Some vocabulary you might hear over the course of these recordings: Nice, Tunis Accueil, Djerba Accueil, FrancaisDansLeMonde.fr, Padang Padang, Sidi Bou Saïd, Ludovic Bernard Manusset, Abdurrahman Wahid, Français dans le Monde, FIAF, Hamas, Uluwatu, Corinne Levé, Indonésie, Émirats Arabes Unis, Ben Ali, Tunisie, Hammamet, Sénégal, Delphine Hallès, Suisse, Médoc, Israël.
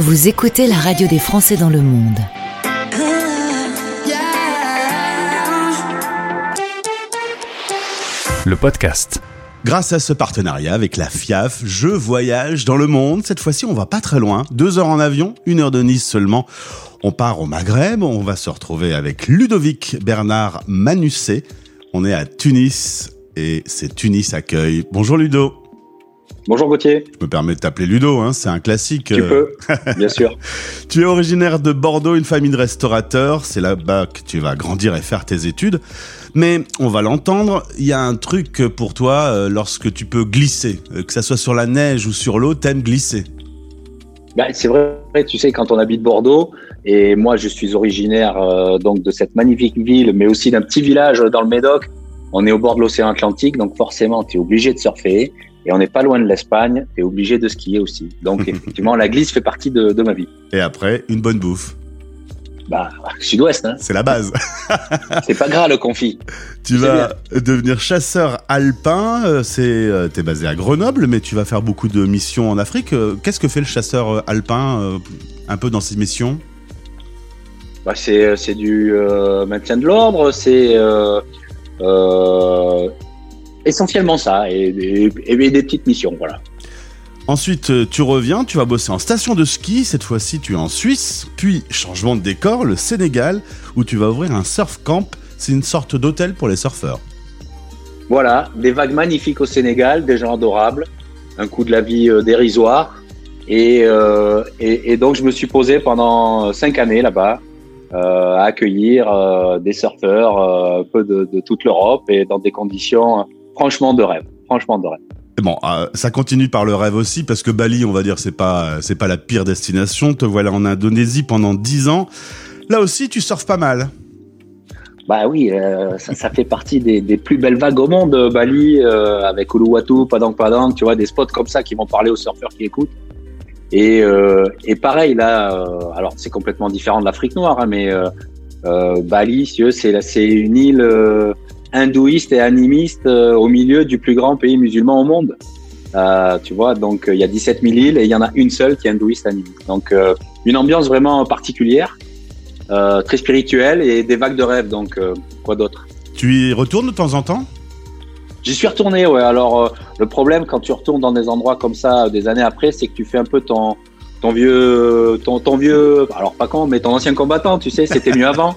Vous écoutez la radio des Français dans le monde. Le podcast. Grâce à ce partenariat avec la FIAF, je voyage dans le monde. Cette fois-ci, on va pas très loin. 2 heures en avion, 1 heure de Nice seulement. On part au Maghreb, on va se retrouver avec Ludovic Bernard Manusset. On est à Tunis et c'est Tunis Accueil. Bonjour Ludo. Bonjour Gauthier. Je me permets de t'appeler Ludo, hein, c'est un classique. Tu peux, bien sûr. Tu es originaire de Bordeaux, une famille de restaurateurs. C'est là-bas que tu vas grandir et faire tes études. Mais on va l'entendre, il y a un truc pour toi lorsque tu peux glisser. Que ça soit sur la neige ou sur l'eau, t'aimes glisser. Bah, c'est vrai, tu sais, quand on habite Bordeaux, et moi je suis originaire donc de cette magnifique ville, mais aussi d'un petit village dans le Médoc. On est au bord de l'océan Atlantique, donc forcément tu es obligé de surfer. Et on n'est pas loin de l'Espagne, et obligé de skier aussi. Donc effectivement, la glisse fait partie de ma vie. Et après, une bonne bouffe. Bah, sud-ouest, hein. C'est la base. C'est pas gras le confit. Tu vas devenir chasseur alpin. T'es basé à Grenoble, mais tu vas faire beaucoup de missions en Afrique. Qu'est-ce que fait le chasseur alpin, un peu dans ses missions ? Bah, c'est du maintien de l'ordre, c'est... essentiellement ça, et des petites missions, voilà. Ensuite, tu reviens, tu vas bosser en station de ski, cette fois-ci tu es en Suisse, puis changement de décor, le Sénégal, où tu vas ouvrir un surf camp, c'est une sorte d'hôtel pour les surfeurs. Voilà, des vagues magnifiques au Sénégal, des gens adorables, un coût de la vie dérisoire, et donc je me suis posé pendant 5 années là-bas, à accueillir des surfeurs un peu de toute l'Europe, et dans des conditions... Franchement de rêve. Bon, ça continue par le rêve aussi, parce que Bali, on va dire, c'est pas la pire destination. Te voilà en Indonésie pendant 10 ans. Là aussi, tu surfes pas mal. Bah oui, ça fait partie des plus belles vagues au monde, Bali, avec Uluwatu, Padang Padang, tu vois, des spots comme ça qui vont parler aux surfeurs qui écoutent. Et pareil, là, alors c'est complètement différent de l'Afrique noire, hein, mais Bali, c'est une île... hindouiste et animiste au milieu du plus grand pays musulman au monde. Tu vois, donc il y a 17 000 îles et il y en a une seule qui est hindouiste et animiste. Donc une ambiance vraiment particulière, très spirituelle et des vagues de rêve, donc quoi d'autre ? Tu y retournes de temps en temps ? J'y suis retourné, ouais. Alors le problème quand tu retournes dans des endroits comme ça des années après, c'est que tu fais un peu ton vieux, alors pas con, mais ton ancien combattant, tu sais, c'était mieux avant.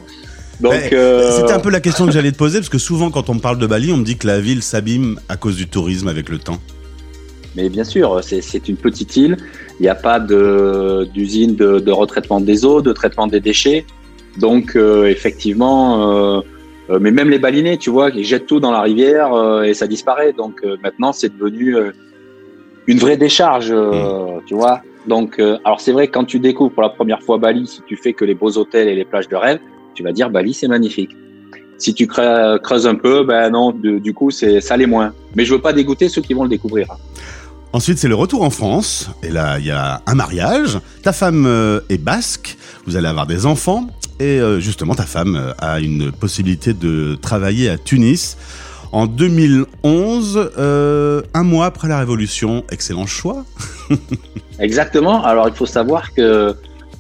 Donc, c'était un peu la question que j'allais te poser, parce que souvent quand on me parle de Bali, on me dit que la ville s'abîme à cause du tourisme avec le temps. Mais bien sûr, c'est une petite île, il n'y a pas d'usine de retraitement des eaux, de traitement des déchets, donc effectivement, mais même les balinais, tu vois, ils jettent tout dans la rivière et ça disparaît, donc maintenant c'est devenu une vraie décharge, tu vois. Donc, alors c'est vrai que quand tu découvres pour la première fois Bali, si tu fais que les beaux hôtels et les plages de rêve, tu vas dire Bali c'est magnifique. Si tu creuses un peu, ben non, du coup ça l'est moins. Mais je veux pas dégoûter ceux qui vont le découvrir. Ensuite c'est le retour en France, et là il y a un mariage. Ta femme est basque, vous allez avoir des enfants, et justement ta femme a une possibilité de travailler à Tunis. En 2011, 1 mois après la Révolution, excellent choix. Exactement, alors il faut savoir que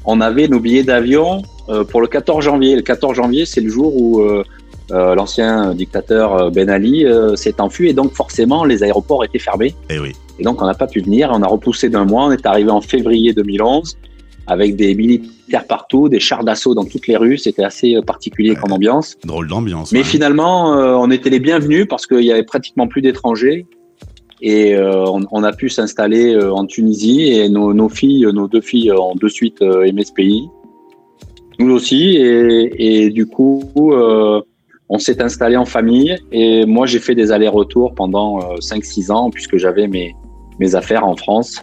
on avait nos billets d'avion pour le 14 janvier. Le 14 janvier, c'est le jour où l'ancien dictateur Ben Ali s'est enfui, et donc forcément, les aéroports étaient fermés. Et oui. Et donc, on n'a pas pu venir. On a repoussé d'1 mois. On est arrivé en février 2011 avec des militaires partout, des chars d'assaut dans toutes les rues. C'était assez particulier comme ambiance. Drôle d'ambiance. Mais finalement, on était les bienvenus parce qu'il y avait pratiquement plus d'étrangers. Et on a pu s'installer en Tunisie, et nos deux filles ont de suite aimé ce pays. Nous aussi, et du coup, on s'est installé en famille, et moi j'ai fait des allers-retours pendant 5-6 ans puisque j'avais mes affaires en France.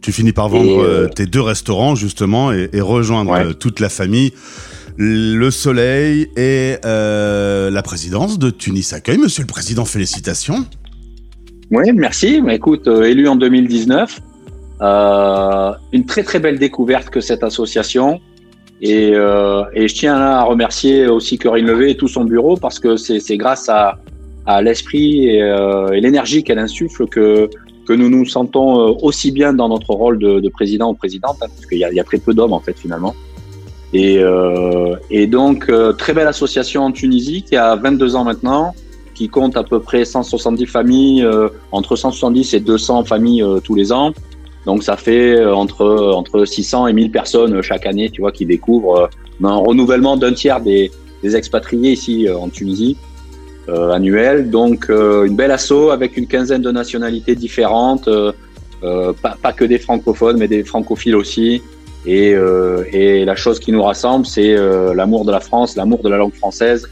Tu finis par vendre tes 2 restaurants justement et rejoindre toute la famille, le soleil et la présidence de Tunis Accueil. Monsieur le Président, félicitations. Oui, merci. Mais écoute, élu en 2019, une très très belle découverte que cette association. Et je tiens à remercier aussi Corinne Levé et tout son bureau, parce que c'est grâce à l'esprit et l'énergie qu'elle insuffle que que nous nous sentons aussi bien dans notre rôle de président ou présidente, hein, parce qu'il y a très peu d'hommes en fait finalement. Et donc, très belle association en Tunisie qui a 22 ans maintenant, qui compte à peu près 170 familles, entre 170 et 200 familles tous les ans. Donc ça fait entre 600 et 1000 personnes chaque année, tu vois, qui découvrent un renouvellement d'un tiers des expatriés ici en Tunisie, annuel. Donc une belle asso avec une quinzaine de nationalités différentes, pas que des francophones, mais des francophiles aussi. Et la chose qui nous rassemble, c'est l'amour de la France, l'amour de la langue française.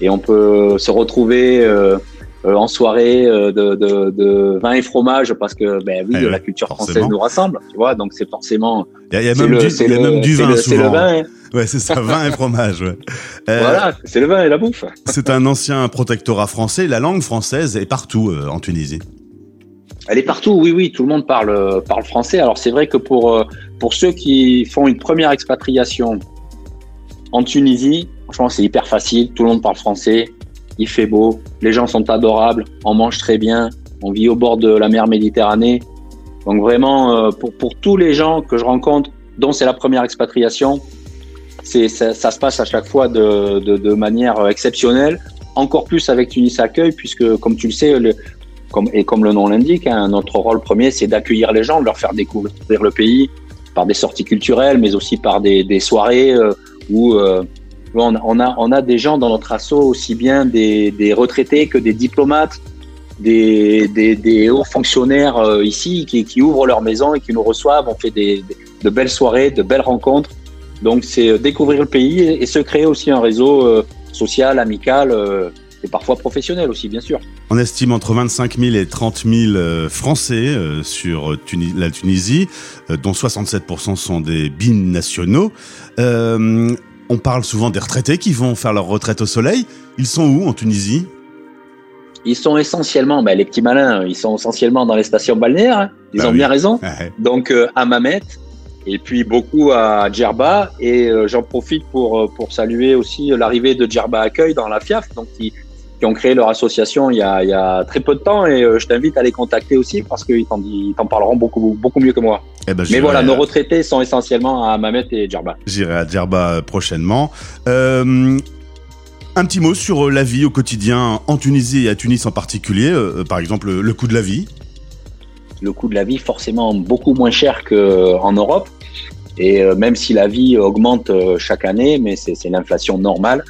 Et on peut se retrouver en soirée de vin et fromage parce que ben oui, la culture forcément française nous rassemble, tu vois. Donc c'est forcément. Il y a même du vin souvent. Ouais, c'est ça, vin et fromage. Ouais. Voilà, c'est le vin et la bouffe. C'est un ancien protectorat français. La langue française est partout en Tunisie. Elle est partout, oui, tout le monde parle français. Alors c'est vrai que pour ceux qui font une première expatriation en Tunisie, franchement c'est hyper facile, tout le monde parle français, il fait beau, les gens sont adorables, on mange très bien, on vit au bord de la mer Méditerranée. Donc vraiment, pour tous les gens que je rencontre, dont c'est la première expatriation, ça se passe à chaque fois de manière exceptionnelle, encore plus avec Tunis Accueil, puisque comme tu le sais, comme le nom l'indique, hein, notre rôle premier, c'est d'accueillir les gens, de leur faire découvrir le pays par des sorties culturelles, mais aussi par des soirées où on a des gens dans notre asso, aussi bien des retraités que des diplomates, des hauts fonctionnaires ici qui ouvrent leur maison et qui nous reçoivent. On fait de belles soirées, de belles rencontres. Donc, c'est découvrir le pays et se créer aussi un réseau social, amical, et parfois professionnels aussi, bien sûr. On estime entre 25 000 et 30 000 Français sur la Tunisie, dont 67% sont des binationaux. On parle souvent des retraités qui vont faire leur retraite au soleil. Ils sont où en Tunisie ? Ils sont essentiellement, les petits malins, ils sont essentiellement dans les stations balnéaires. Hein. Ils ont bien raison. Donc, à Hammamet, et puis beaucoup à Djerba. Et j'en profite pour saluer aussi l'arrivée de Djerba Accueil dans la FIAF, donc qui ont créé leur association il y a très peu de temps, et je t'invite à les contacter aussi parce qu'ils t'en parleront beaucoup mieux que moi. Mais voilà, nos retraités sont essentiellement à Hammamet et Djerba. J'irai à Djerba prochainement. Un petit mot sur la vie au quotidien en Tunisie et à Tunis en particulier, par exemple le coût de la vie. Le coût de la vie forcément beaucoup moins cher qu'en Europe, et même si la vie augmente chaque année, mais c'est l'inflation normale.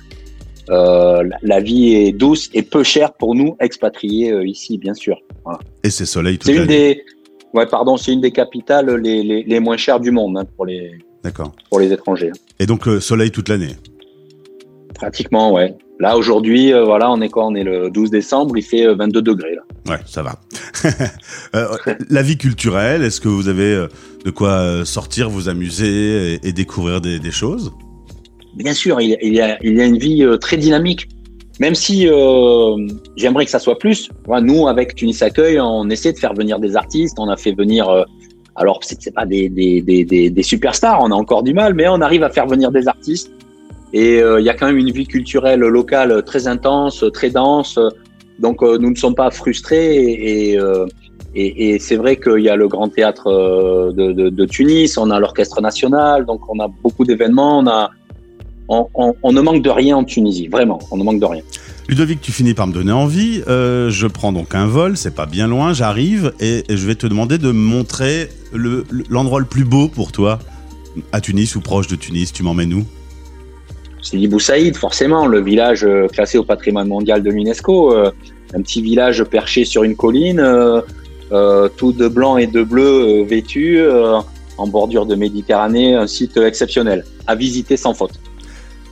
La vie est douce et peu chère pour nous expatriés ici, bien sûr. Voilà. Et c'est soleil toute l'année. C'est une des capitales les moins chères du monde, hein, pour les étrangers. Et donc soleil toute l'année. Pratiquement, ouais. Là aujourd'hui, on est quoi ? On est le 12 décembre, il fait 22 degrés là. Ouais, ça va. La vie culturelle, est-ce que vous avez de quoi sortir, vous amuser et découvrir des choses ? Bien sûr, il y a une vie très dynamique, même si j'aimerais que ça soit plus. Nous, avec Tunis Accueil, on essaie de faire venir des artistes. On a fait venir, alors c'est pas des superstars, on a encore du mal, mais on arrive à faire venir des artistes. Et il y a quand même une vie culturelle locale très intense, très dense. Donc nous ne sommes pas frustrés. Et c'est vrai qu'il y a le Grand Théâtre de Tunis, on a l'Orchestre National, donc on a beaucoup d'événements, on ne manque de rien en Tunisie, vraiment, on ne manque de rien. Ludovic, tu finis par me donner envie. Je prends donc un vol, c'est pas bien loin, j'arrive et je vais te demander de me montrer l'endroit le plus beau pour toi à Tunis ou proche de Tunis. Tu m'emmènes où ? Sidi Bou Saïd, forcément, le village classé au patrimoine mondial de l'UNESCO. Un petit village perché sur une colline, tout de blanc et de bleu vêtu, en bordure de Méditerranée, un site exceptionnel à visiter sans faute.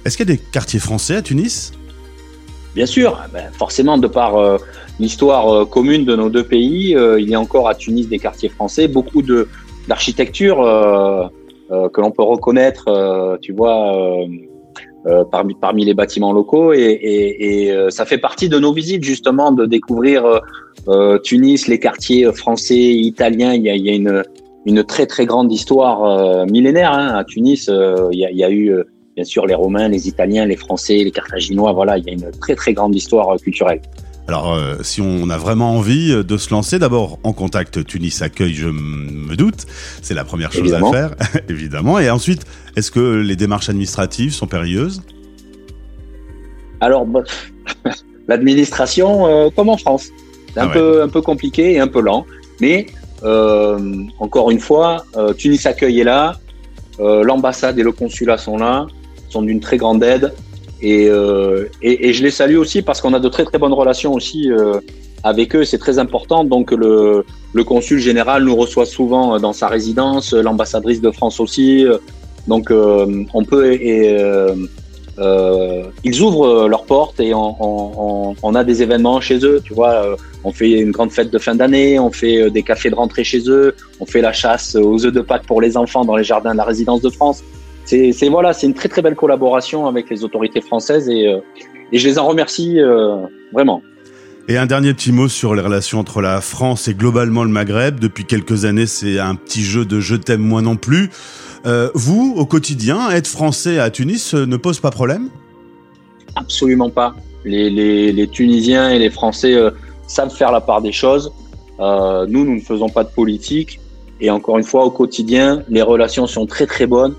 Est-ce qu'il y a des quartiers français à Tunis ? Bien sûr, forcément, de par l'histoire commune de nos deux pays, il y a encore à Tunis des quartiers français, beaucoup d'architecture que l'on peut reconnaître, parmi les bâtiments locaux. Et ça fait partie de nos visites, justement, de découvrir Tunis, les quartiers français, italiens. Il y a une très, très grande histoire millénaire, hein, à Tunis. Il y a eu... bien sûr, les Romains, les Italiens, les Français, les Carthaginois, il y a une très très grande histoire culturelle. Alors, si on a vraiment envie de se lancer, d'abord en contact Tunis Accueil, je me doute, c'est la première chose évidemment. À faire, évidemment. Et ensuite, est-ce que les démarches administratives sont périlleuses ? Alors, bon, l'administration, comme en France, c'est un peu compliqué et un peu lent. Mais, encore une fois, Tunis Accueil est là, l'ambassade et le consulat sont là, sont d'une très grande aide. Et je les salue aussi parce qu'on a de très très bonnes relations aussi avec eux, c'est très important. Donc le consul général nous reçoit souvent dans sa résidence, l'ambassadrice de France aussi. Donc on peut ils ouvrent leurs portes et on a des événements chez eux. Tu vois, on fait une grande fête de fin d'année, on fait des cafés de rentrée chez eux, on fait la chasse aux œufs de Pâques pour les enfants dans les jardins de la résidence de France. C'est une très très belle collaboration avec les autorités françaises et je les en remercie vraiment. Et un dernier petit mot sur les relations entre la France et globalement le Maghreb. Depuis quelques années, c'est un petit jeu de je t'aime moi non plus. Vous, au quotidien, être français à Tunis ne pose pas problème ? Absolument pas. Les Tunisiens et les Français savent faire la part des choses. Nous ne faisons pas de politique et encore une fois, au quotidien, les relations sont très très bonnes.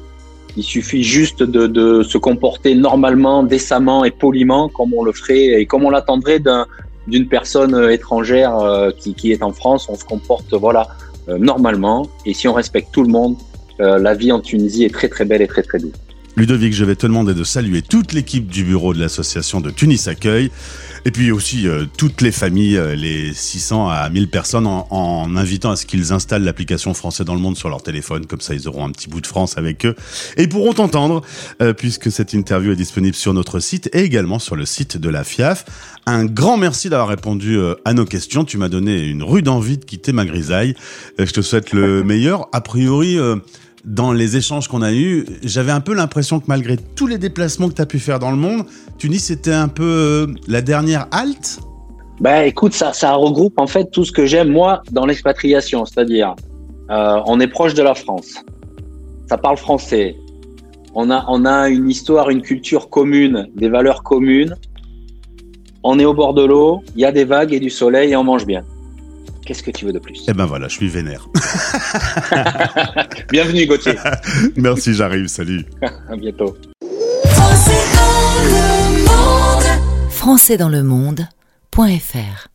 Il suffit juste de se comporter normalement, décemment et poliment comme on le ferait et comme on l'attendrait d'une personne étrangère qui est en France. On se comporte normalement et si on respecte tout le monde, la vie en Tunisie est très très belle et très très douce. Ludovic, je vais te demander de saluer toute l'équipe du bureau de l'association de Tunis Accueil et puis aussi toutes les familles, les 600 à 1000 personnes en invitant à ce qu'ils installent l'application Français dans le Monde sur leur téléphone. Comme ça, ils auront un petit bout de France avec eux et pourront t'entendre puisque cette interview est disponible sur notre site et également sur le site de la FIAF. Un grand merci d'avoir répondu à nos questions. Tu m'as donné une rude envie de quitter ma grisaille. Je te souhaite le meilleur. A priori... Dans les échanges qu'on a eus, j'avais un peu l'impression que malgré tous les déplacements que tu as pu faire dans le monde, Tunis était un peu la dernière halte. Bah, écoute, ça regroupe en fait tout ce que j'aime moi dans l'expatriation, c'est-à-dire on est proche de la France, ça parle français, on a une histoire, une culture commune, des valeurs communes, on est au bord de l'eau, il y a des vagues et du soleil et on mange bien. Qu'est-ce que tu veux de plus ? Eh ben voilà, je suis vénère. Bienvenue Gauthier. Merci, j'arrive, salut. À bientôt. Français dans le monde. Français dans le monde.fr